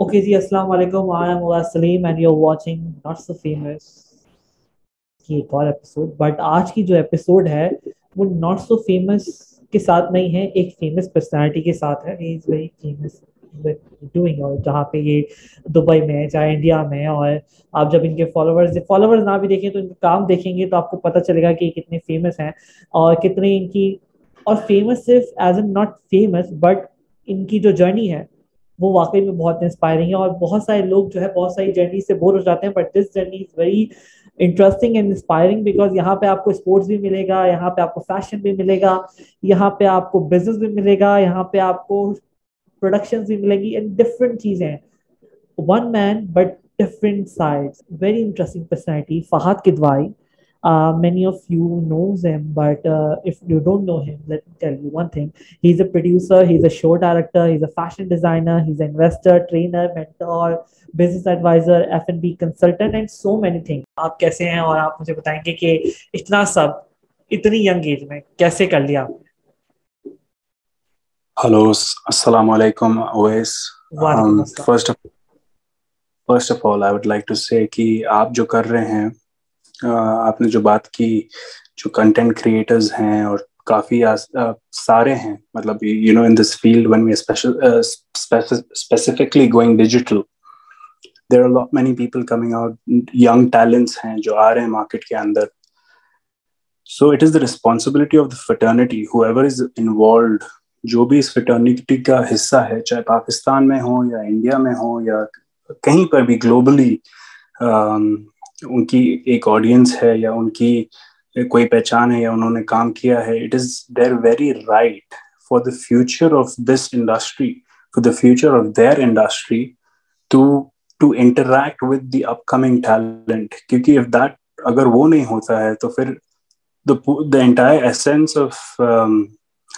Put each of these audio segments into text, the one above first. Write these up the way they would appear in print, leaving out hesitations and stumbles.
Okay ji, assalamu alaikum. I am Muaz Salim and you're watching Not So Famous کی ایک اور episode. But آج کی جو ایپیسوڈ ہے وہ ناٹ سو فیمس کے ساتھ نہیں ہے, ایک فیمس پرسنالٹی کے ساتھ ہے. He is very famous doing, اور جہاں پہ یہ دبئی میں ہے, چاہے انڈیا میں, اور آپ جب ان کے فالوورز نہ بھی دیکھیں تو ان کا کام دیکھیں گے تو آپ کو پتہ چلے گا کہ یہ کتنے فیمس ہیں اور کتنے ان کی, اور فیمس صرف as a not famous but ان کی جو جرنی ہے وہ واقعی میں بہت انسپائرنگ ہے. اور بہت سارے لوگ جو ہے بہت ساری جرنی سے بور ہو جاتے ہیں, but this journey is very interesting and inspiring because یہاں پہ آپ کو اسپورٹس بھی ملے گا, یہاں پہ آپ کو فیشن بھی ملے گا, یہاں پہ آپ کو بزنس بھی ملے گا, یہاں پہ آپ کو پروڈکشنز بھی ملے گی اینڈ ڈفرینٹ چیزیں. One man but different sides, very interesting personality Fahad Qidwai. Many of you knows him, but if you don't know him, let me tell you one thing. He's a producer, he's a show director, he's a fashion designer, he's an investor, trainer, mentor, business advisor, F&B consultant, and so many things. آپ کیسے ہیں, اور آپ مجھے بتائیں گے کہ اتنا سب اتنی ینگ ایج میں کیسے کر لیا آپ نے؟ ہلو, السلام علیکم Owais. First of all, I would like to say کہ آپ جو کر رہے ہیں, آپ نے جو بات کی, جو کنٹینٹ کریٹرز ہیں اور کافی سارے ہیں, مطلب you know in this field when we specifically going digital, there are many people coming out, young talents ہیں جو آ رہے ہیں مارکیٹ کے اندر. So it is the responsibility of the fraternity, whoever is involved, جو بھی اس فٹرنیٹی کا حصہ ہے, چاہے پاکستان میں ہو یا انڈیا میں ہو یا کہیں پر بھی گلوبلی, ان کی ایک آڈینس ہے یا ان کی کوئی پہچان ہے یا انہوں نے کام کیا ہے. It is their very right for the future of this industry, for the future of their industry to interact with the up coming talent, کیونکہ اگر وہ نہیں ہوتا ہے تو پھر the entire essence of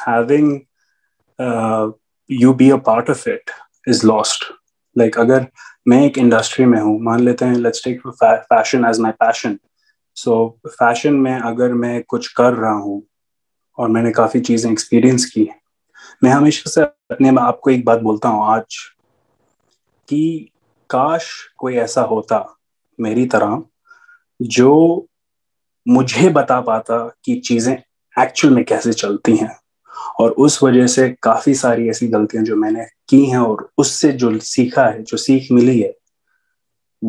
having you be a part of it is lost. Like اگر میں ایک انڈسٹری میں ہوں, مان لیتے ہیں let's take fashion as my passion, so fashion میں اگر میں کچھ کر رہا ہوں اور میں نے کافی چیزیں ایکسپیرئنس کی ہیں, میں ہمیشہ سے اپنے آپ کو ایک بات بولتا ہوں آج کہ کاش کوئی ایسا ہوتا میری طرح جو مجھے بتا پاتا کہ چیزیں ایکچوئل میں کیسے چلتی ہیں, اور اس وجہ سے کافی ساری ایسی غلطیاں جو میں نے کی ہیں اور اس سے جو سیکھا ہے, جو سیکھ ملی ہے,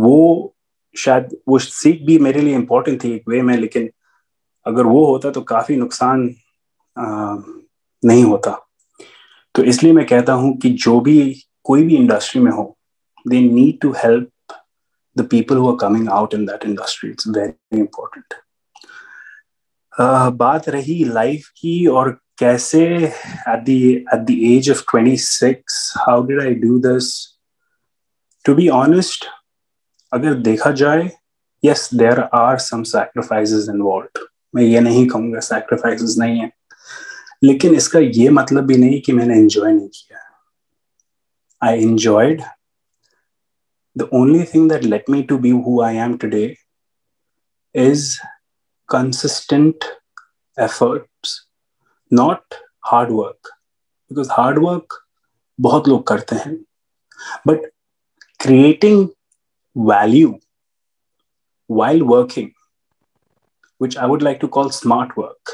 وہ شاید وہ سیکھ بھی میرے لیے امپورٹنٹ تھی ایک وے میں, لیکن اگر وہ ہوتا تو کافی نقصان نہیں ہوتا. تو اس لیے میں کہتا ہوں کہ جو بھی کوئی بھی انڈسٹری میں ہو, they need to help the people who are coming out in that industry, it's very important. بات رہی لائف کی, اور کیسے at the age of 26 how did I do this? To be honest, اگر دیکھا جائے, yes there are some sacrifices involved. میں یہ نہیں کہوں گا sacrifices نہیں ہیں, لیکن اس کا یہ مطلب بھی نہیں کہ میں نے enjoy نہیں کیا. I enjoyed. The only thing that led me to be who I am today is consistent efforts, not hard work, because hard work bahut log karte hain, but creating value while working, which I would like to call smart work,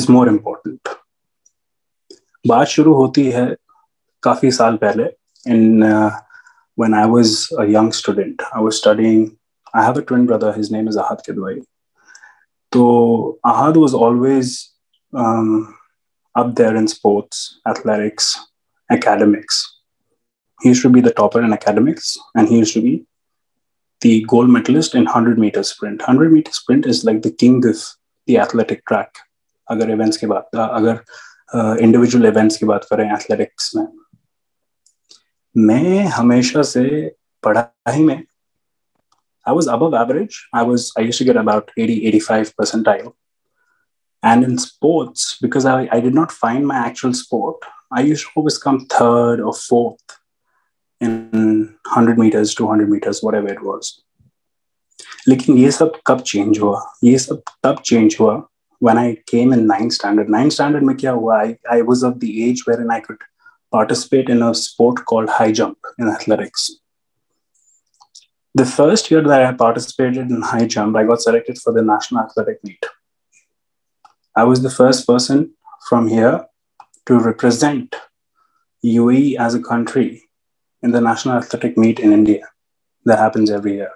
is more important. Baat shuru hoti hai kafi saal pehle, in when I was a young student, I was studying, I have a twin brother, his name is Ahad Kidwai. So Ahad was always up there in sports, athletics, academics. He used to be the topper in academics, and he used to be the gold medalist in 100-meter sprint. 100-meter sprint is like the king of the athletic track. Agar events ki baat, agar individual events ki baat kare athletics mein, main hamesha se padhai mein I was above average. I used to get about 80-85 percentile. And in sports, because I did not find my actual sport, I used to always come third or fourth in 100 meters, 200 meters, whatever it was. Lekin ye sab kab change hua? Ye sab tab change hua when I came in 9th standard. 9th standard mein kya hua? I was of the age wherein I could participate in a sport called high jump in athletics. The first year that I participated in high jump, I got selected for the National Athletic Meet. I was the first person from here to represent UAE as a country in the National Athletic Meet in India. That happens every year.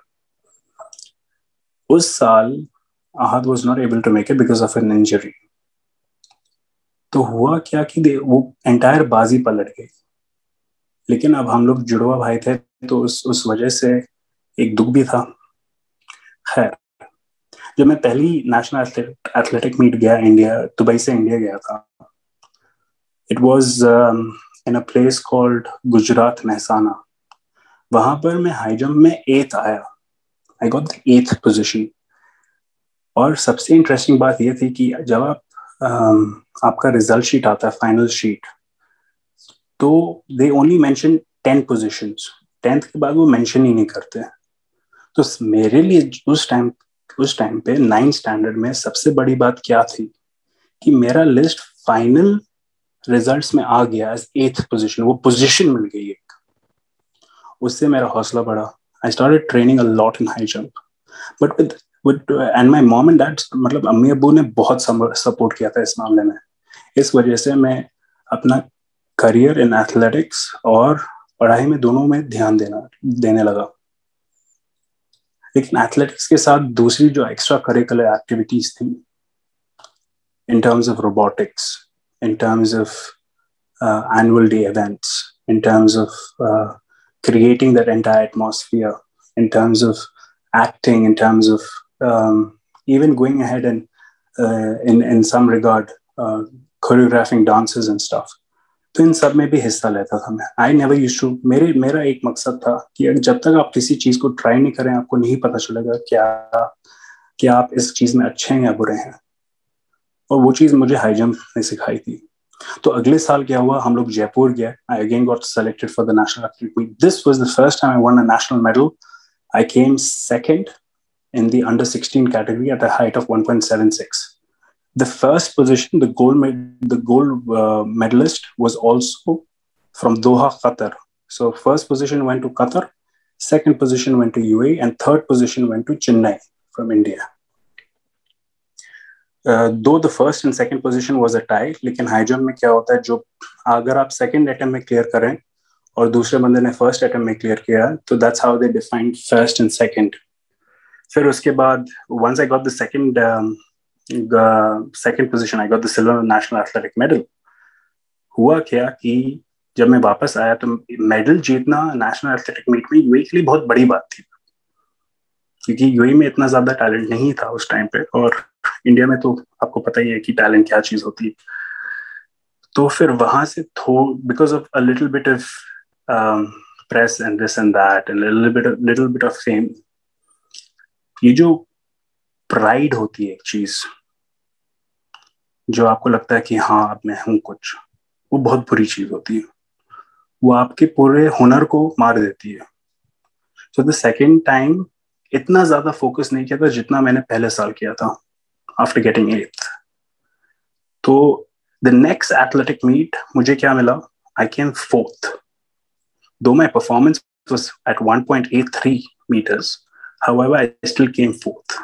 Us saal, Ahad was not able to make it because of an injury. تو ہوا کیا کہ وہ entire بازی پلٹ گئی، لیکن اب ہم لوگ جڑوا بھائی تھے تو اس وجہ سے ایک دکھ بھی تھا. خیر، جب میں پہلی نیشنل ایتھلیٹک میٹ گیا انڈیا، دبئی سے انڈیا گیا تھا، it was in a place called Gujarat Mehsana. وہاں پر میں ہائی جمپ میں 8th آیا، I got the 8th position. اور سب سے انٹرسٹنگ بات یہ تھی کہ جب آپ کا ریزلٹ شیٹ آتا ہے، فائنل شیٹ، تو they only mention 10 positions, 10th کے بعد وہ مینشن ہی نہیں کرتے. تو میرے لیے اس ٹائم پہ 9th اسٹینڈرڈ میں سب سے بڑی بات کیا تھی کہ میرا لسٹ فائنل ریزلٹس میں آ گیا ایز 8th پوزیشن، وہ پوزیشن مل گئی ایک. اس سے میرا حوصلہ بڑھا. I started training a lot in high jump, but and my mom and dad, مطلب امی ابو نے بہت سپورٹ کیا تھا اس معاملے میں. اس وجہ سے میں اپنا کریئر ان ایتھلیٹکس اور پڑھائی میں دونوں میں دھیان دینے لگا. لیکن ایتھلیٹکس کے ساتھ دوسری جو ایکسٹرا کریکولر ایکٹیویٹیز تھیں، in terms of robotics, in terms of annual day events, in terms of creating that entire atmosphere, in terms of acting, in terms of even going ahead and in some regard choreographing dances and stuff. تو ان سب میں بھی حصہ لیتا تھا میں. I never used to. میرا ایک مقصد تھا کہ جب تک آپ کسی چیز کو ٹرائی نہیں کریں، آپ کو نہیں پتہ چلے گا کیا آپ اس چیز میں اچھے ہیں یا برے ہیں. اور وہ چیز مجھے ہائی جمپ نے سکھائی تھی. تو اگلے سال کیا ہوا، ہم لوگ جے پور گئے. I again got selected for the national athletic meet. This was the first time I won a national medal. I came second in the under 16 category at a height of 1.76. The first position, the gold medalist was also from Doha, Qatar. So first position went to Qatar, second position went to UAE, and third position went to Chennai from India. Though the first and second position was a tie, lekin high jump mein kya hota hai, jo agar aap second attempt mein clear karein aur dusre bande ne first attempt mein clear kiya, so that's how they defined first and second. پھر اس کے بعد once I got the second position, I got the silver national athletic medal. ہوا کیا کہ جب میں واپس آیا تو میڈل جیتنا نیشنل ایتھلیٹک میٹ میں یو اے کے لیے بہت بڑی بات تھی، کیونکہ یو اے میں اتنا زیادہ ٹیلنٹ نہیں تھا اس ٹائم پہ. اور انڈیا میں تو آپ کو پتہ ہی ہے کہ ٹیلنٹ کیا چیز ہوتی ہے. تو پھر وہاں سے because of a little bit of press and this and that and a little bit of fame, یہ جو پرائڈ ہوتی ہے ایک چیز، جو آپ کو لگتا ہے کہ ہاں اب میں ہوں کچھ، وہ بہت بری چیز ہوتی ہے. وہ آپ کے پورے ہنر کو مار دیتی ہے. سو دا سیکنڈ ٹائم اتنا زیادہ فوکس نہیں کیا تھا جتنا میں نے پہلے سال کیا تھا آفٹر گیٹنگ 8th. تو دا نیکسٹ ایتھلیٹک میٹ مجھے کیا ملا، I came 4th. Though my performance was at 1.83 meters. However, I still came 4th.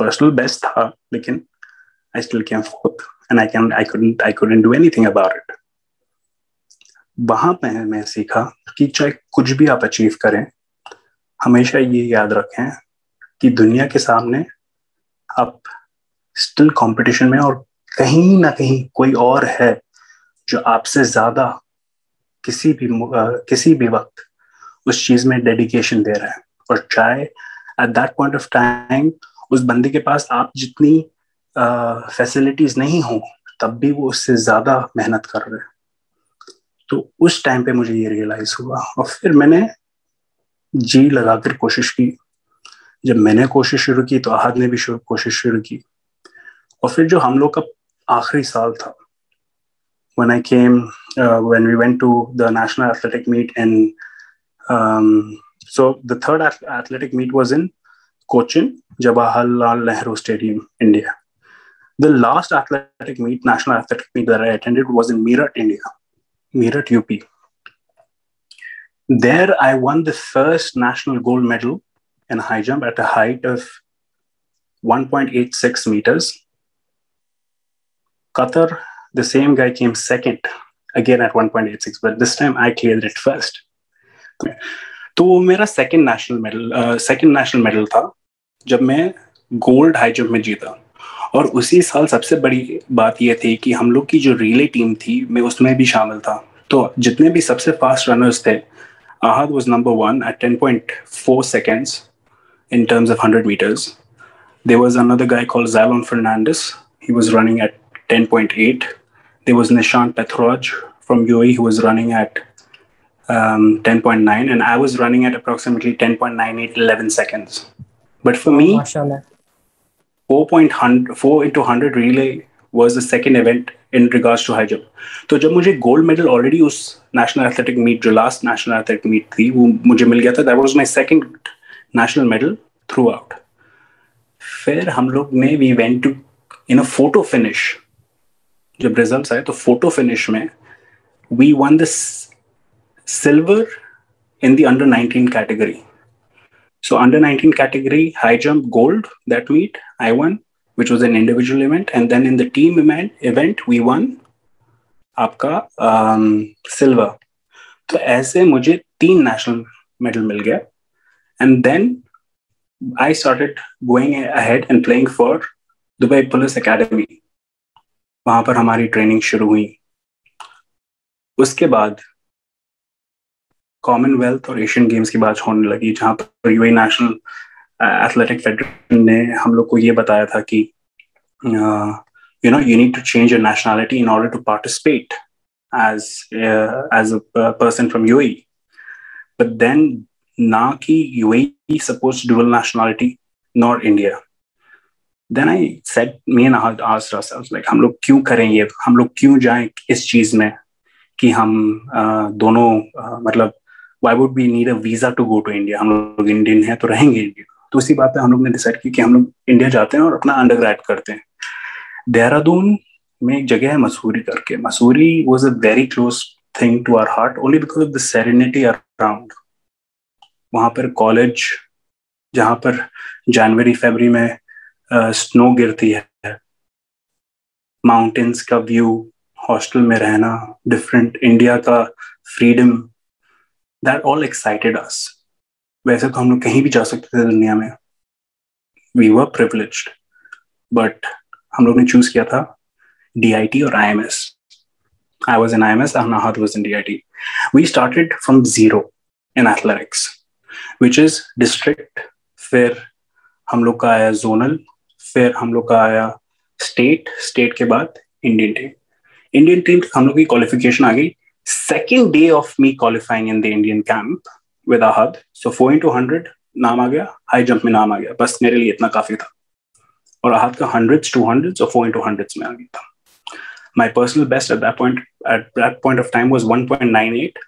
Personal best tha, lekin I still came 4th, and I couldn't do anything about it. وہاں پہ میں سیکھا کہ چاہے کچھ بھی آپ اچیو کریں، ہمیشہ یہ یاد رکھیں کہ دنیا کے سامنے آپ اسٹل کمپٹیشن میں، اور کہیں نہ کہیں کوئی اور ہے جو آپ سے زیادہ کسی بھی وقت اس چیز میں ڈیڈیکیشن دے رہا ہے. اور چاہے at that point of time اس بندے کے پاس آپ جتنی فیسلٹیز نہیں ہوں، تب بھی وہ اس سے زیادہ محنت کر رہے ہیں. تو اس ٹائم پہ مجھے یہ ریئلائز ہوا، اور پھر میں نے جی لگا کر کوشش کی. جب میں نے کوشش شروع کی تو احد نے بھی کوشش شروع کی. اور پھر جو ہم لوگ کا آخری سال تھا، when we went to the national athletic meet in So the third athletic meet was in Cochin, Jawaharlal Nehru Stadium, India. The last athletic meet, national athletic meet that I attended was in Meerut, India. Meerut, UP. There, I won the first national gold medal in high jump at a height of 1.86 meters. Qatar, the same guy came second, again at 1.86, but this time I cleared it first. So, my second national medal tha, jab main gold high jump mein jeeta. اور اسی سال سب سے بڑی بات یہ تھی کہ ہم لوگ کی جو ریلے ٹیم تھی میں اس میں بھی شامل تھا. تو جتنے بھی سب سے فاسٹ رنرز تھے, Ahad was number one at 10.4 seconds in terms of 100 meters. There was another guy call Zelon Fernandes, he was running at 10.8. There was Nishan Pethraj from you a, he was running at 10.9 and I was running at approximately 10.98 11 seconds. But for me 4x100 relay was the second event in regards to high jump. تو جب مجھے gold medal already اس national athletic meet, جو last national athletic meet تھی, وہ مجھے مل گیا تھا. That was my second national medal throughout. پھر ہم لوگ نے we went to in a photo finish. جب results آئے تو photo finish میں we won the silver in the under 19 category. So under 19 category, high jump, gold, that meet, I won, which was an individual event. And then in the team event, we won aapka silver. So aise mujhe 3 national medal mil gaya. And then I started going ahead and playing for Dubai Police Academy. Wahan par hamari training shuru hui. Uske baad, Commonwealth اور Asian Games کی بات ہونے لگی, جہاں پر you a national athletic federation نے ہم لوگ کو یہ بتایا تھا کہ you know you need to change your nationality in order to participate as a person from you a. But then نا کہ you a supports dual nationality not India. Then I said me and Ahad asked ourselves like ہم لوگ کیوں کریں یہ, ہم لوگ کیوں جائیں اس چیز میں کہ ہم دونوں مطلب why would we need a visa to go to India? ہم لوگ انڈین ہیں تو رہیں گے انڈیا. تو اسی بات پہ ہم لوگ نے ڈیسائڈ کی کہ ہم لوگ انڈیا جاتے ہیں اور اپنا انڈر گریڈ کرتے ہیں. دہرادون میں ایک جگہ ہے مسوری کر کے. Mussoorie was a very close thing to our heart only because of the serenity around. وہاں پر کالج جہاں پر جنوری فیبری میں سنو گرتی ہے, ماؤنٹینس کا ویو, ہاسٹل میں رہنا, ڈفرینٹ انڈیا کا freedom, that all excited us. ویسے تو ہم لوگ کہیں بھی جا سکتے تھے دنیا میں, we were privileged, but ہم لوگ نے چوز کیا تھا DIT اور IMS. I was in IMS and Ahad was in DIT. We started from zero in athletics, which is district, پھر ہم لوگ کا آیا zonal, پھر ہم لوگ کا آیا state, state کے بعد Indian team. Indian team ہم لوگ کی qualification آ گئی second day of me qualifying in the Indian camp with Ahad. So 4x100 naam aa gaya, high jump mein naam aa gaya, bas mere liye itna kafi tha. Aur Ahad ka 100s, 200s aur 4x100s mein aa gaya tha. My personal best at that point of time was 1.98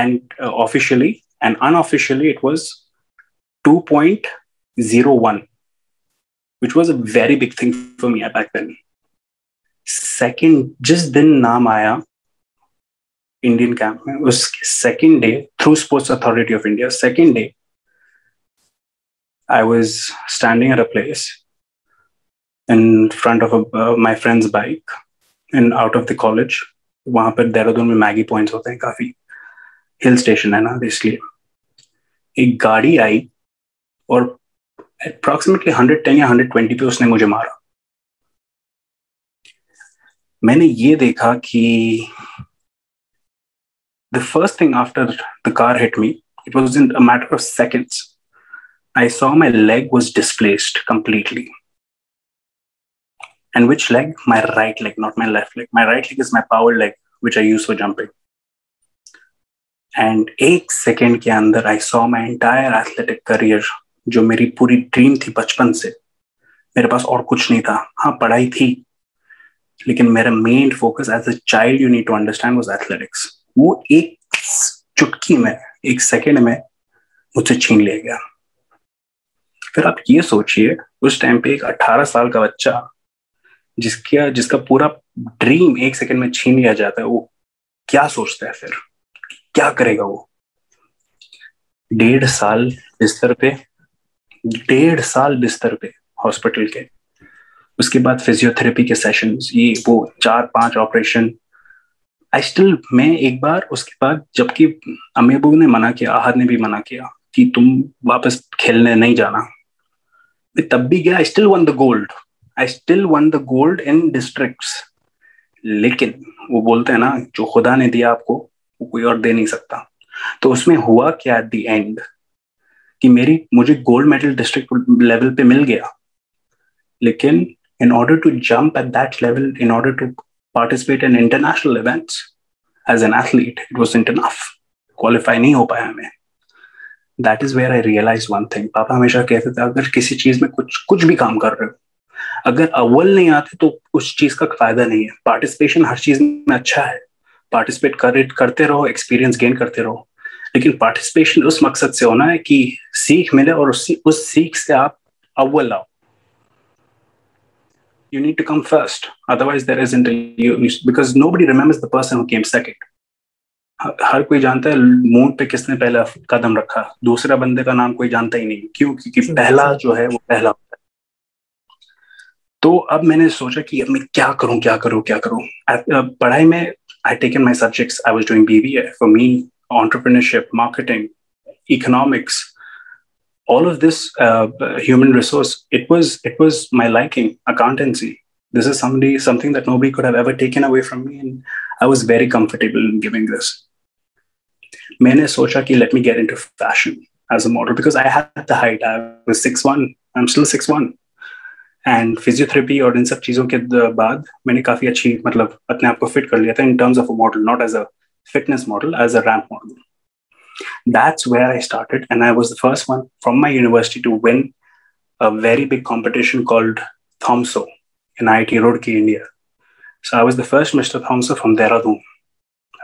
and officially and unofficially it was 2.01, which was a very big thing for me back then. Second just din naam aaya Indian camp mein, us second day through Sports Authority of India, second day I was standing at a place in front of my friend's bike and out of the college. Wahan par Dehradun mein Maggie points hote hain kafi, hill station hai na, isliye ek gaadi aayi aur approximately 110 ya 120 pe usne mujhe mara. Maine ye dekha ki the first thing after the car hit me, it was in a matter of seconds. I saw my leg was displaced completely. And which leg? My right leg, not my left leg. My right leg is my power leg, which I use for jumping. And 1 second ke andar, I saw my entire athletic career, jo meri puri dream thi bachpan se. Mere paas aur kuch nahi tha. Haan, padhai thi. Lekin mera main focus as a child, you need to understand, was athletics. وہ ایک چٹکی میں, ایک second میں مجھ سے چھین لیا گیا. پھر آپ یہ سوچئے اس ٹائم پہ ایک 18 سال کا بچہ جس کا پورا ڈریم 1 سیکنڈ میں چھین لیا جاتا ہے, وہ کیا سوچتا ہے پھر کیا کرے گا وہ؟ 1.5 سال بستر پہ، 1.5 سال بستر پہ ہاسپٹل کے، اس کے بعد فزیوتھراپی کے سیشنز، یہ وہ 4-5 آپریشن. آئی اسٹل، میں ایک بار اس کے بعد جب کہ امی ابو نے منع کیا، احد نے بھی منع کیا کہ تم واپس کھیلنے نہیں جانا، میں تب بھی گیا. I still won the gold in districts. لیکن وہ بولتے ہیں نا جو خدا نے دیا آپ کو وہ کوئی اور دے نہیں سکتا. تو اس میں ہوا کیا ایٹ دی اینڈ کہ مجھے گولڈ میڈل ڈسٹرکٹ لیول پہ مل گیا، لیکن in order to jump at that level, in order to participate in international events as an athlete, it wasn't enough. Qualify nahi ho paya main. That is where I realized one thing. Papa hamesha kehte the agar kisi cheez mein kuch bhi kaam kar rahe ho, agar awal nahi aate to us cheez ka fayda nahi hai. Participation har cheez mein acha hai, participate karte raho, experience gain karte raho, lekin participation us maqsad se hona hai ki seekh mile aur us seekh se aap awal aao. You need to come first, otherwise there isn't because nobody remembers the person who came second. Har koi janta hai mood pe kisne pehla kadam rakha, dusra bande ka naam koi janta hi nahi. Kyun? Kyunki pehla jo hai wo pehla hota hai. To ab maine socha ki ab main kya karu. Padhai mein I taken my subjects, I was doing BBA. For me, entrepreneurship, marketing, economics, all of this human resource, it was my liking. Accountancy, this is something that nobody could have ever taken away from me, and I was very comfortable in giving this. Maine socha ki let me get into fashion as a model, because I had the height, I was 6'1", I'm still 6'1", and physiotherapy aur in sab cheezon ke baad maine kafi achhi matlab apne aap ko fit kar liya tha in terms of a model, not as a fitness model, as a ramp model. That's where I started, and I was the first one from my university to win a very big competition called Thomso in IIT Roorkee, India. So I was the first Mr. Thomso from Dehradun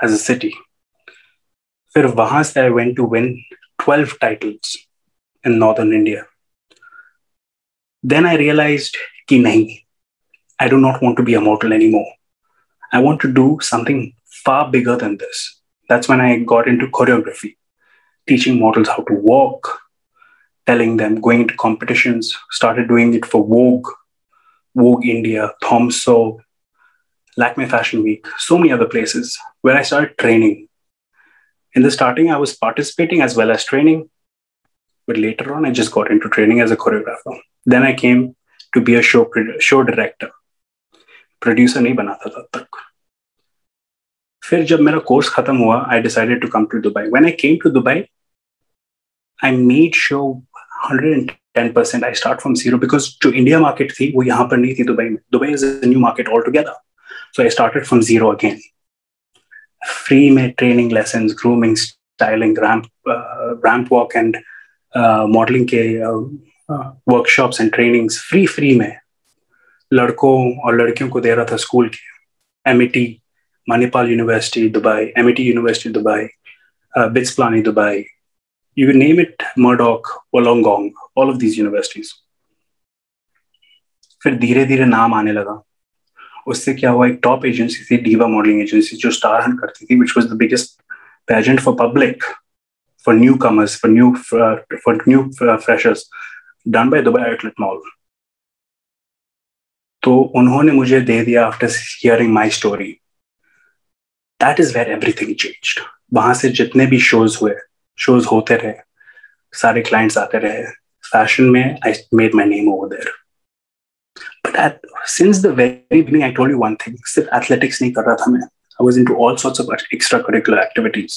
as a city. Fir wahan se I went to win 12 titles in northern India. Then I realized ki nahi, I do not want to be a mortal anymore. I want to do something far bigger than this. That's when I got into choreography, teaching models how to walk, telling them, going into competitions, started doing it for Vogue India, Thomso, Lakme Fashion Week, so many other places where I started training. In the starting, I was participating as well as training, but later on, I just got into training as a choreographer. Then I came to be a show director. Producer nahi bana tha tab tak. پھر جب میرا course ختم ہوا I decided to come to Dubai. When I came to Dubai, I made sure 110% I start from zero, because جو India market تھی وہ یہاں پر نہیں تھی Dubai میں. Dubai is a new market altogether. So I started from zero again. Free میں training lessons, grooming, styling, ramp walk and modeling کے workshops and trainings free میں لڑکوں اور لڑکیوں کو دے رہا تھا اسکول کے. MIT Manipal University Dubai, MIT University Dubai, Bits Pilani Dubai, you can name it, Murdoch, Olongong, all of these universities. Phir dheere dheere naam aane laga. Usse kya hua, ek top agency thi Diva Modeling Agency jo star hunt karti thi, which was the biggest pageant for public, for newcomers, for new freshers, done by Dubai Outlet Mall. To unhone mujhe de diya after hearing my story. That is where everything changed. وہاں سے جتنے بھی shows ہوتے رہے، سارے clients آتے رہے. Fashion میں I made my name over there. But since the very beginning, I told you one thing. صرف athletics نہیں کر رہا تھا میں. I was into all sorts of extracurricular activities.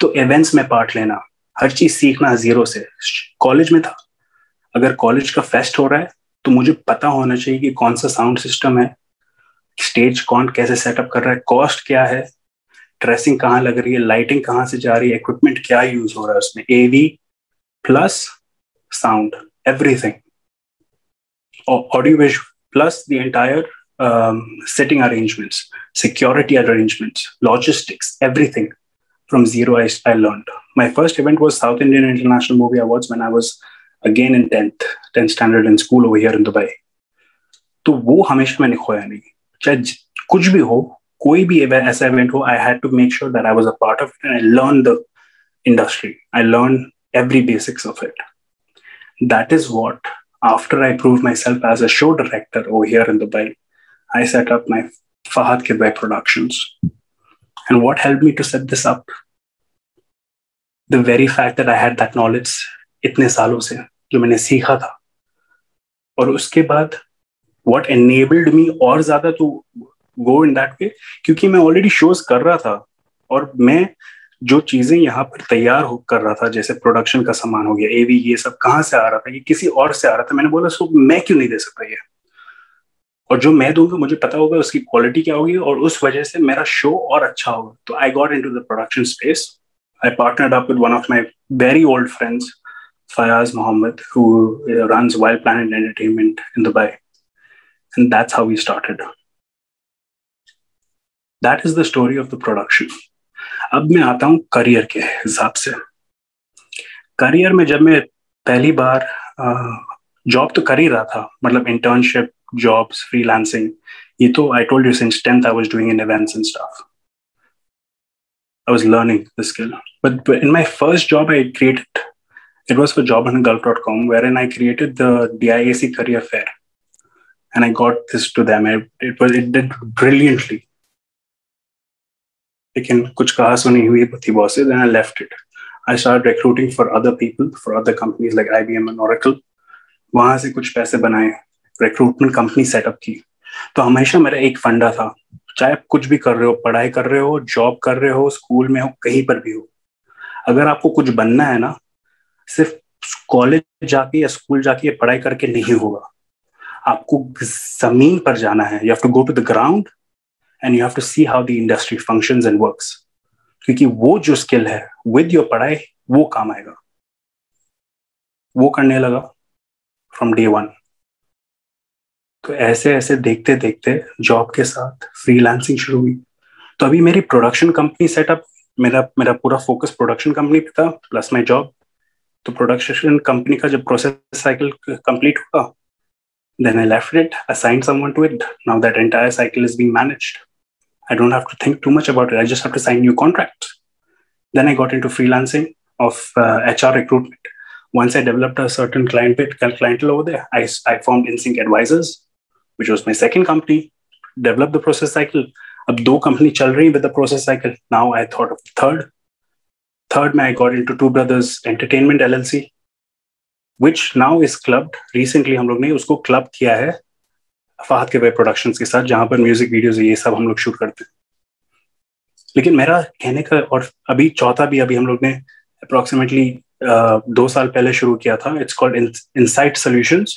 تو ایونٹس میں پارٹ لینا، ہر چیز سیکھنا زیرو سے. کالج میں تھا، اگر کالج کا فیسٹ ہو رہا ہے تو مجھے پتا ہونا چاہیے کہ کون سا ساؤنڈ سسٹم ہے، اسٹیج کون کیسے سیٹ اپ کر رہا ہے، کاسٹ کیا ہے، ڈریسنگ کہاں لگ رہی ہے، لائٹنگ کہاں سے جا رہی ہے، اکوپمنٹ کیا یوز ہو رہا ہے اس میں، A V plus sound, everything, audio visual plus the entire setting arrangements, security arrangements, logistics, everything. From zero I learned. My first event was South Indian international movie awards when I was again in 10th standard in school over here in Dubai. تو وہ ہمیشہ میں نے کھویا نہیں، چاہے کچھ بھی ہو، کوئی بھی ایسا ایونٹ ہو, I had to make sure that I was a part of it and I learned the industry. I learned every basics of it. That is what, after I proved myself as a show director over here in Dubai, I set up my Fahad Ke Back Productions. And what helped me to set this up? The very fact that I had that knowledge اتنے سالوں سے جو میں نے سیکھا تھا, اور اس کے بعد what enabled me اور زیادہ to go in that way, کیونکہ میں already shows کر رہا تھا اور میں جو چیزیں یہاں پر تیار ہو کر رہا تھا, جیسے پروڈکشن کا سامان ہو گیا, اے وی, یہ سب کہاں سے آ رہا تھا, یہ کسی اور سے آ رہا تھا. میں نے بولا سو میں کیوں نہیں دے سکتا یہ, اور جو میں دوں گا مجھے پتا ہوگا اس کی کوالٹی کیا ہوگی اور اس وجہ سے میرا شو اور اچھا ہوگا. تو I got in to the production space. I partnered up with one of my very old friends, Fayaz Mohammed, who runs Wild Planet Entertainment in Dubai. And that's how we started. That is the story of the production. اب میں آتا ہوں career کے حساب سے. Career میں جب میں پہلی بار جاب تو کر ہی رہا تھا, مطلب انٹرنشپ, جابس, فری لانسنگ, یہ تو I told you since 10th I was doing in events and stuff. I was learning the skill. But in my first job I created, it was for jobandgulf.com, wherein I created the DIAC career fair and I got this to them. It did brilliantly. Lekin kuch kaha suni hui thi boss se, then I left it. I started recruiting for other people, for other companies like IBM and Oracle. Wahan se kuch paise banaye, recruitment company set up ki. To hamesha mera ek funda tha, chahe aap kuch bhi kar rahe ho, padhai kar rahe ho, job kar rahe ho, school mein ho, kahin par bhi ho, agar aapko kuch banna hai na, صرف college جا کے یا school جا کے پڑھائی کر کے نہیں ہوگا. آپ کو زمین پر جانا ہے. You have to go to the ground and you have to see how the industry functions and works, کیونکہ وہ جو اسکل ہے ود یور پڑھائی وہ کام آئے گا. وہ کرنے لگا فرام ڈے ون. تو ایسے ایسے دیکھتے دیکھتے جاب کے ساتھ فری لانسنگ شروع ہوئی. تو ابھی میری پروڈکشن کمپنی سیٹ اپ, میرا پورا فوکس پروڈکشن کمپنی پہ تھا پلس مائی جاب. تو پروڈکشن کمپنی کا جب پروسیس سائیکل کمپلیٹ ہوا, then I left it, assign someone to it. Now that entire cycle is being managed. I don't have to think too much about it, I just have to sign new contract. Then I got into freelancing of H R recruitment. Once I developed a certain clientele over there, I found INSYNC Advisors, which was my second company, developed the process cycle. اب دو company چل رہی with the process cycle. Now I thought of third I got into Two Brothers Entertainment LLC, which now is clubbed. Recently hum log ne usko club kiya hai Fahad Ke Back Productions ke sath, jahan par music videos ye sab hum log shoot karte hain. Lekin mera kehne ka, aur abhi chautha bhi abhi hum log ne approximately 2 saal pehle shuru kiya tha. It's called Insight Solutions,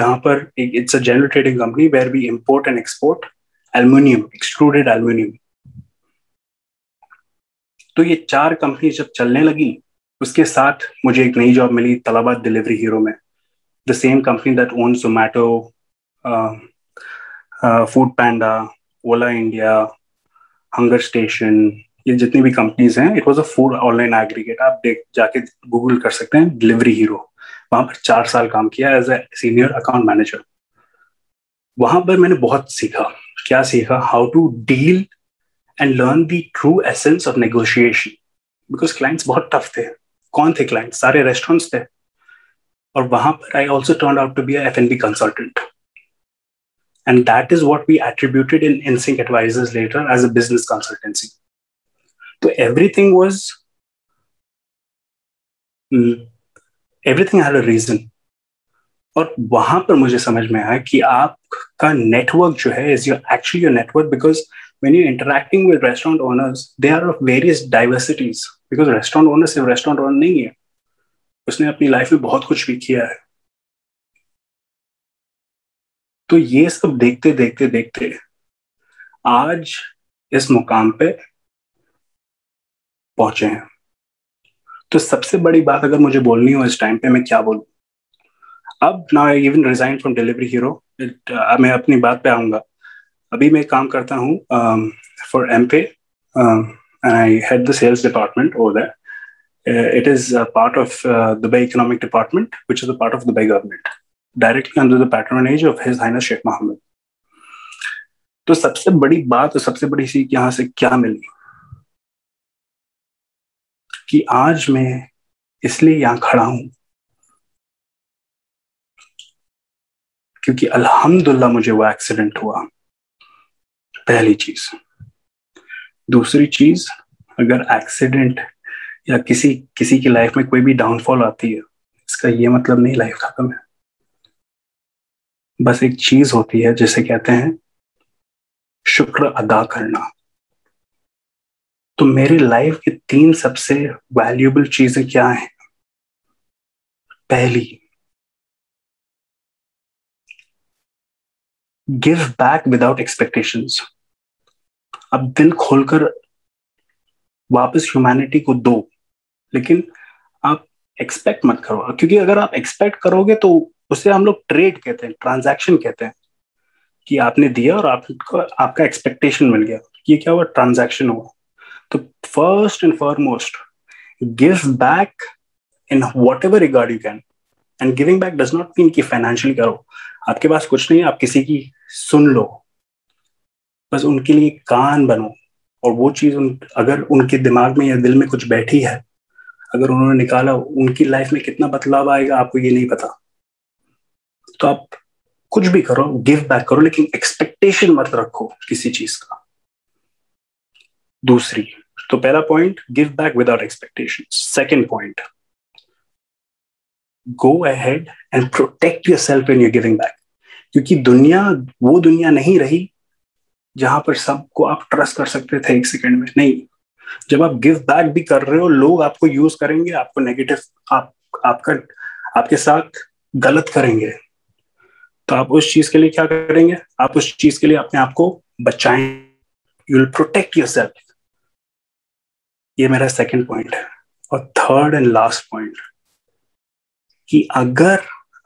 jahan par it's a general trading company where we import and export aluminum, extruded aluminum. تو یہ 4 company جب چلنے لگی, اس کے ساتھ مجھے ایک نئی جاب ملی طلبہ ڈیلیوری ہیرو میں. The same company that own Zomato, Foodpanda, Ola India, hunger station, یہ جتنی بھی کمپنیز ہیں. It was a food online aggregate. آپ جا کے گوگل کر سکتے ہیں ڈیلیوری ہیرو. وہاں پر 4 سال کام کیا as a senior account manager. وہاں پر میں نے بہت سیکھا. کیا سیکھا؟ How to deal and learn the true essence of negotiation, because clients bahut tough the. Kaun the clients? Sare restaurants the. Aur wahan par I also turned out to be a F&B consultant, and that is what we attributed in INSYNC Advisors later as a business consultancy. So everything had a reason. اور وہاں پر مجھے سمجھ میں آیا کہ آپ کا net work جو ہے is your actually your network, because when you're interacting with restaurant owners, they are of various diversities, because restaurant owners صرف restaurant owner نہیں ہے, اس نے اپنی لائف میں بہت کچھ بھی کیا ہے. تو یہ سب دیکھتے دیکھتے دیکھتے آج اس مقام پہ پہنچے ہیں. تو سب سے بڑی بات اگر مجھے بولنی ہو اس ٹائم پہ میں کیا بولوں؟ اب now I even resigned from Delivery Hero. میں اپنی بات پہ آؤں گا. ابھی میں کام کرتا ہوں for M pay, I head the sales department over there. It is part of Dubai economic department which is a part of Dubai government, directly under the patronage of his Highness Sheikh Mohammed. تو سب سے بڑی بات اور سب سے بڑی چیز یہاں سے کیا ملی کہ آج میں اس لیے یہاں کھڑا ہوں کیونکہ الحمدللہ مجھے وہ ایکسیڈنٹ ہوا، پہلی چیز. دوسری چیز، اگر ایکسیڈنٹ یا کسی کی لائف میں کوئی بھی ڈاؤن فال آتی ہے، اس کا یہ مطلب نہیں لائف ختم ہے. بس ایک چیز ہوتی ہے جسے کہتے ہیں شکر ادا کرنا. تو میرے لائف کے 3 سب سے ویلیوبل چیزیں کیا ہیں؟ پہلی، گیو بیک وداؤٹ ایکسپیکٹیشنز. اب دل کھول کر واپس ہیومینٹی کو دو، لیکن آپ ایکسپیکٹ مت کرو، کیونکہ اگر آپ ایکسپیکٹ کرو گے تو اسے ہم لوگ ٹریڈ کہتے ہیں، ٹرانزیکشن کہتے ہیں، کہ آپ نے دیا اور آپ کا ایکسپیکٹیشن مل گیا. یہ کیا ہوا؟ ٹرانزیکشن ہوا. تو first and foremost, give back in whatever regard you can. And giving back does not mean کہ فائنینشلی کرو، آپ کے پاس کچھ نہیں، آپ کسی کی سن لو، بس ان کے لیے کان بنو. اور وہ چیز اگر ان کے دماغ میں یا دل میں کچھ بیٹھی ہے، اگر انہوں نے نکالا، ان کی لائف میں کتنا بدلاؤ آئے گا آپ کو یہ نہیں پتا. تو آپ کچھ بھی کرو، گیو بیک کرو، لیکن ایکسپیکٹیشن مت رکھو کسی چیز کا. دوسری، تو پہلا point give back without expectation. Second point, go ahead and protect yourself in your giving back. کیونکہ دنیا وہ دنیا نہیں رہی جہاں پر سب کو آپ ٹرسٹ کر سکتے تھے ایک سیکنڈ میں. نہیں، جب آپ گیو بیک بھی کر رہے ہو، لوگ آپ کو یوز کریں گے، آپ کو نیگیٹو، آپ کے ساتھ غلط کریں گے. تو آپ اس چیز کے لیے کیا کریں گے؟ آپ اس چیز کے لیے اپنے آپ کو بچائیں. You will protect yourself. یہ میرا سیکنڈ پوائنٹ ہے. اور تھرڈ اینڈ لاسٹ پوائنٹ، کہ اگر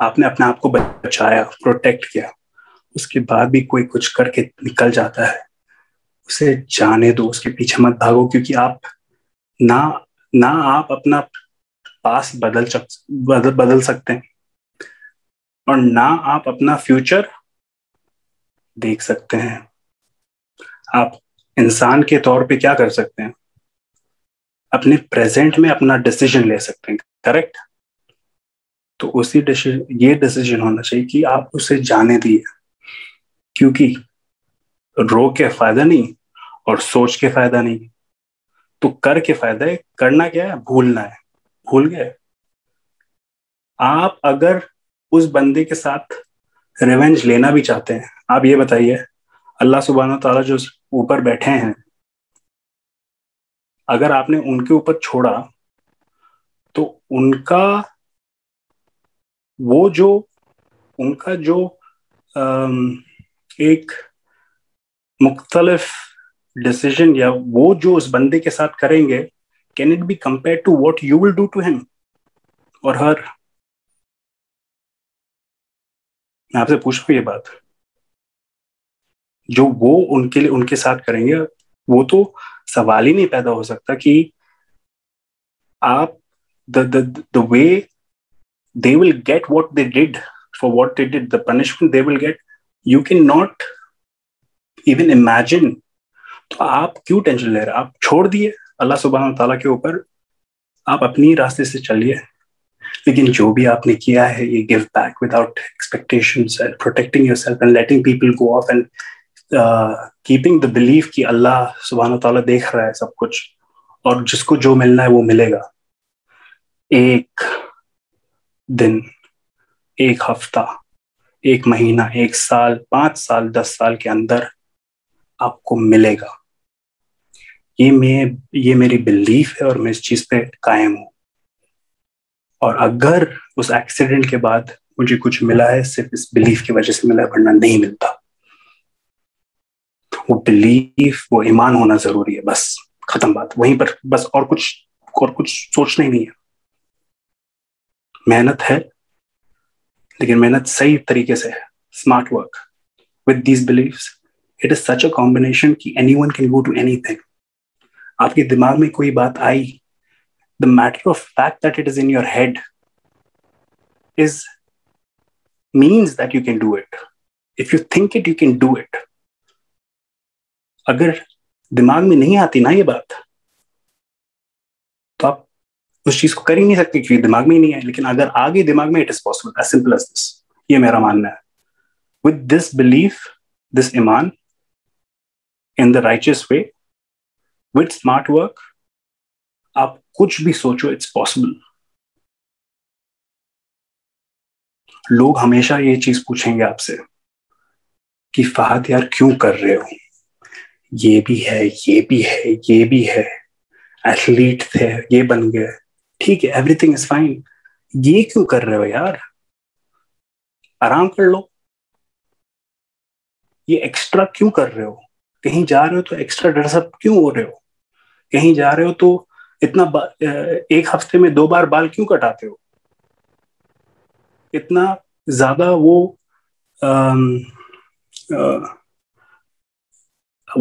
آپ نے اپنے آپ کو بچایا، پروٹیکٹ کیا، اس کے بعد بھی کوئی کچھ کر کے نکل جاتا ہے، اسے جانے دو، اس کے پیچھے مت بھاگو. کیونکہ آپ نہ آپ اپنا پاس بدل سکتے ہیں، اور نہ آپ اپنا فیوچر دیکھ سکتے ہیں. آپ انسان کے طور پہ کیا کر سکتے ہیں؟ اپنے پریزنٹ میں اپنا ڈیسیجن لے سکتے ہیں، کریکٹ؟ تو اسی یہ ڈیسیجن ہونا چاہیے کہ آپ اسے جانے دیے، کیونکہ رو کے فائدہ نہیں اور سوچ کے فائدہ نہیں. تو کر کے فائدہ ہے. کرنا کیا ہے؟ بھولنا ہے. بھول گئے آپ. اگر اس بندے کے ساتھ ریونج لینا بھی چاہتے ہیں، آپ یہ بتائیے اللہ سبحانہ و تعالیٰ جو اوپر بیٹھے ہیں، اگر آپ نے ان کے اوپر چھوڑا تو ان کا وہ جو ایک مختلف ڈیسیجن یا وہ جو اس بندے کے ساتھ کریں گے، can it be compare to what you will do to ہم اور ہر؟ میں آپ سے پوچھوں یہ بات، جو وہ ان کے ساتھ کریں گے، وہ تو سوال ہی نہیں پیدا ہو سکتا کہ آپ the way they will get what they did, for what they did, the punishment they will get, you cannot even imagine. تو آپ کیوں ٹینشن لے رہے؟ آپ چھوڑ دیے اللہ سبحانہ و تعالیٰ کے اوپر، آپ اپنی راستے سے چلیے. لیکن جو بھی آپ نے کیا ہے، یہ give back without expectations and protecting yourself and letting people go of and keeping the belief کہ اللہ سبحانہ تعالیٰ دیکھ رہا ہے سب کچھ، اور جس کو جو ملنا ہے وہ ملے گا. ایک دن، ایک ہفتہ، ایک مہینہ، ایک سال، 5 سال، 10 سال کے اندر آپ کو ملے گا. یہ میری بلیف ہے اور میں اس چیز پہ قائم ہوں. اور اگر اس ایکسیڈنٹ کے بعد مجھے کچھ ملا ہے، صرف اس بلیف کی وجہ سے ملا ہے، ورنہ نہیں ملتا. وہ بلیف، وہ ایمان ہونا ضروری ہے. بس ختم بات وہیں پر. بس اور کچھ سوچنا ہی نہیں ہے. محنت ہے، لیکن محنت صحیح طریقے سے ہے. Smart work with these beliefs. It is such a combination کہ anyone can go to anything. آپ کے دماغ میں کوئی بات آئی، the matter of fact that it is in your head means that you can do it. If you think it, you can do it. اگر دماغ میں نہیں آتی نا یہ بات تو آپ اس چیز کو کر ہی نہیں سکتے کیونکہ دماغ میں ہی نہیں ہے. لیکن اگر آ گئی دماغ میں, it is possible, as simple as this. یہ میرا ماننا ہے. وتھ دس بلیف, دس ایمان in the righteous way, with smart work, آپ کچھ بھی سوچو, اٹس پاسبل. لوگ ہمیشہ یہ چیز پوچھیں گے آپ سے کہ فہد یار کیوں کر رہے ہو, یہ بھی ہے, یہ بھی ہے, یہ بھی ہے, ایتھلیٹ تھے, یہ بن گئے, ٹھیک ہے, ایوری تھنگ از فائن, یہ کیوں کر رہے ہو یار, آرام کر لو, یہ ایکسٹرا کیوں کر رہے ہو, کہیں جا رہے ہو تو ایکسٹرا ڈریس اپ کیوں ہو رہے ہو, کہیں جا رہے ہو تو اتنا ایک ہفتے میں 2 بار بال کیوں کٹاتے ہو, اتنا زیادہ وہ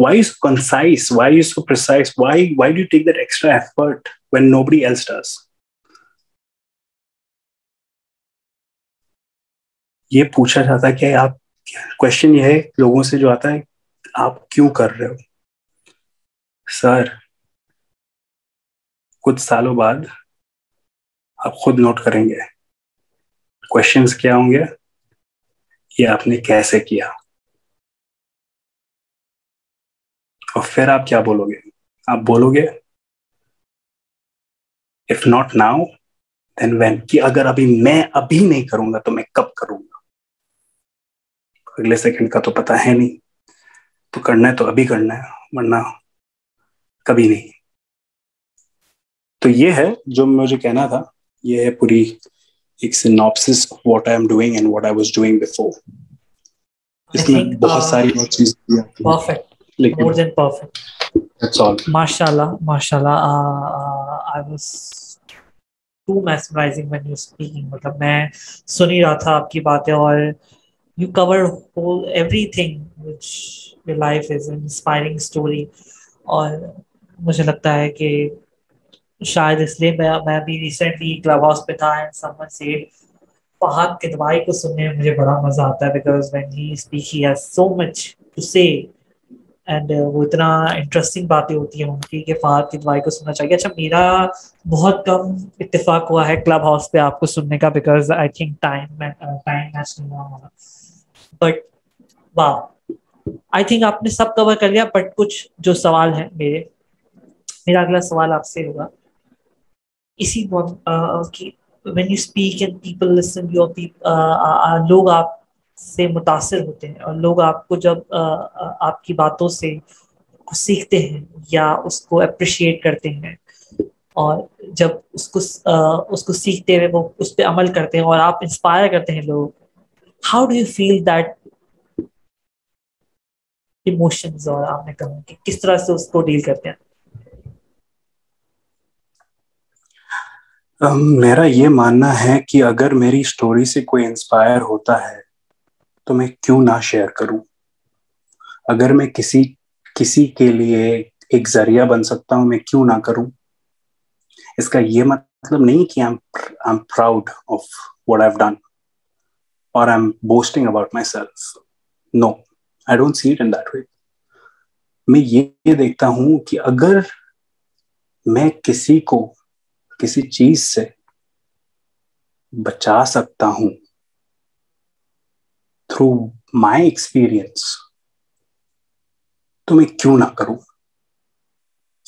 why is concise, why is so precise, why do you take that extra effort when nobody else does. یہ پوچھا جاتا ہے کہ آپ, کوشچن یہ ہے لوگوں سے جو آتا ہے, آپ کیوں کر رہے ہو. سر کچھ سالوں بعد آپ خود نوٹ کریں گے کوشچنس کیا ہوں گے, یہ آپ نے کیسے کیا, اور پھر آپ کیا بولو گے. آپ بولو گے if not now then when, کہ اگر میں ابھی نہیں کروں گا تو میں کب کروں گا. اگلے سیکنڈ کا تو پتہ ہے نہیں, تو کرنا ہے تو ابھی کرنا ہے, ورنہ کبھی نہیں. تو یہ ہے جو مجھے کہنا تھا. یہ ہے پوری ایک synopsis of what I am doing and what I was doing before. اس میں بہت ساری اور چیزیں perfect, more than perfect, that's all. ماشاءاللہ I was too mesmerizing when you speaking. مطلب میں سن ہی رہا تھا آپ کی باتیں, اور you covered whole everything which your life is an inspiring story. اور مجھے لگتا ہے کہ شاید اس لیے میں بھی ریسنٹلی کلب ہاؤس پہ تھا, and someone said Fahad Qidwai کو سننے میں مجھے بڑا مزہ آتا ہے, because when he speak he has so much to say, and وہ اتنا انٹرسٹنگ باتیں ہوتی ہیں ان کی کہ فہد قدوائی کو سننا چاہیے. اچھا, میرا بہت کم اتفاق ہوا ہے کلب ہاؤس پہ آپ کو سننے کا, because I think time match نہیں ہوا ہمارا, بٹ واہ, آئی تھنک آپ نے سب کور کر لیا. بٹ کچھ جو سوال ہیں میرا اگلا سوال آپ سے ہوگا اسی کہ when you speak and people listen, your people, لوگ آپ سے متاثر ہوتے ہیں, اور لوگ آپ کو جب آپ کی باتوں سے سیکھتے ہیں یا اس کو اپریشیٹ کرتے ہیں, اور جب اس کو سیکھتے ہوئے وہ اس پہ عمل کرتے ہیں اور آپ انسپائر کرتے ہیں لوگ, how do you feel that emotions, اور آپ نے کہا کہ کس طرح سے اس کو ڈیل کرتے ہیں. میرا یہ ماننا ہے کہ اگر میری اسٹوری سے کوئی انسپائر ہوتا ہے تو میں کیوں نہ شیئر کروں. اگر میں کسی کے لیے ایک ذریعہ بن سکتا ہوں, میں کیوں نہ کروں. اس کا یہ مطلب نہیں کہ I'm proud of what I've done or I'm boasting about myself. No, I don't see it in that way. میں یہ دیکھتا ہوں کہ اگر میں کسی کو کسی چیز سے بچا سکتا ہوں تھرو مائی ایکسپیرئنس تو میں کیوں نہ کروں.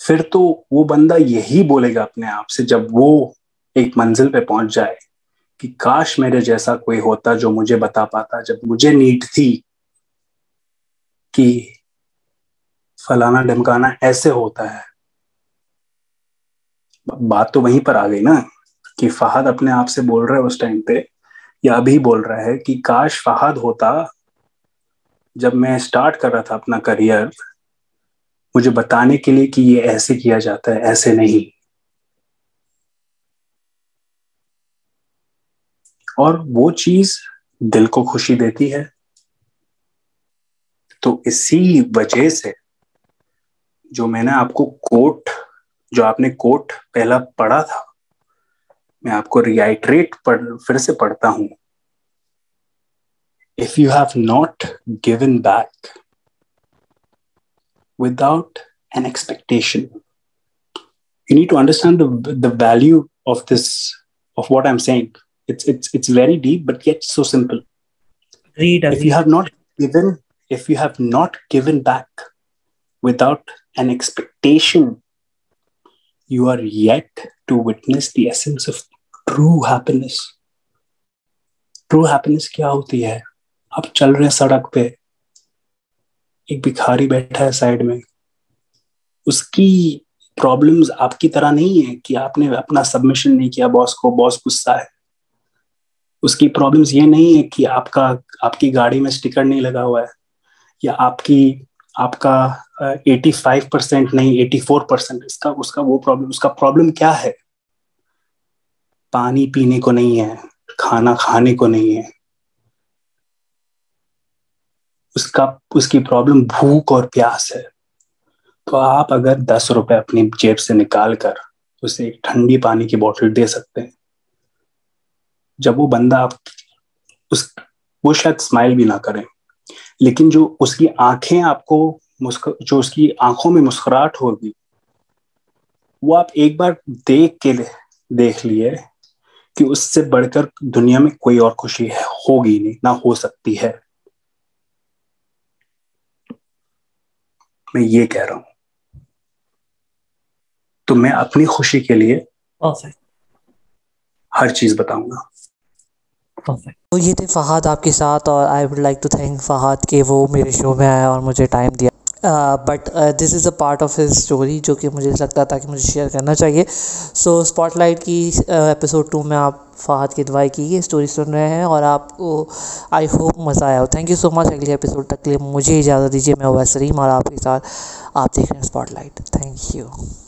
پھر تو وہ بندہ یہی بولے گا اپنے آپ سے جب وہ ایک منزل پہ پہنچ جائے کہ کاش میرے جیسا کوئی ہوتا جو مجھے بتا پاتا جب مجھے نیڈ تھی کہ فلانا ڈھمکانا ایسے ہوتا ہے. بات تو وہیں پر آ گئی نا کہ فہد اپنے آپ سے بول رہا ہے اس ٹائم پہ یا ابھی بول رہا ہے کہ کاش فہد ہوتا جب میں سٹارٹ کر رہا تھا اپنا کریئر, مجھے بتانے کے لیے کہ یہ ایسے کیا جاتا ہے, ایسے نہیں. اور وہ چیز دل کو خوشی دیتی ہے. تو اسی وجہ سے جو میں نے آپ کو کوٹ پہلا پڑھا تھا, میں آپ کو ریائٹریٹ پھر سے پڑھتا ہوں. If you have not given back, without an expectation. You need to understand the value of this, of what I'm saying. It's very deep, but yet so simple. If you have not given back without an expectation, you are yet to witness the essence of true happiness. True happiness kya hoti hai? Aap chal rahe hain sadak pe, ایک بھکھاری بیٹھا ہے side میں, اس کی problems آپ کی طرح نہیں ہے کہ آپ نے اپنا سبمیشن نہیں کیا باس کو, باس غصہ ہے. اس کی پرابلمز یہ نہیں ہے کہ آپ کی گاڑی میں سٹیکر نہیں لگا ہوا ہے, یا آپ کا 85% نہیں 84%. اس کا وہ پرابلم, اس کا پرابلم کیا ہے؟ پانی پینے کو نہیں ہے, کھانا کھانے کو نہیں ہے. اس کی پرابلم بھوک اور پیاس ہے. تو آپ اگر 10 روپے اپنی جیب سے نکال کر اسے ایک ٹھنڈی پانی کی بوٹل دے سکتے ہیں, جب وہ بندہ وہ شاید اسمائل بھی نہ کرے, لیکن جو اس کی آنکھوں میں مسکراہٹ ہوگی, وہ آپ ایک بار دیکھ لیے کہ اس سے بڑھ کر دنیا میں کوئی اور خوشی ہوگی نہیں, نہ ہو سکتی ہے. میں یہ کہہ رہا ہوں. تو میں اپنی خوشی کے لیے ہر چیز بتاؤں گا. تو یہ تھے فہد آپ کے ساتھ, اور I would like to thank Fahad کہ وہ میرے شو میں آیا اور مجھے ٹائم دیا. But this is a part of his story جو کہ مجھے لگتا تھا کہ مجھے شیئر کرنا چاہیے. سو اسپاٹ لائٹ کی ایپیسوڈ 2 میں آپ فہد قدوائی کی یہ اسٹوری سن رہے ہیں, اور آپ کو آئی ہوپ مزہ آیا ہو. تھینک یو سو مچ. اگلے ایپیسوڈ تک کے لیے مجھے اجازت دیجیے. میں ویسریم اور آپ کے ساتھ آپ دیکھ رہے ہیں اسپاٹ لائٹ. Thank you.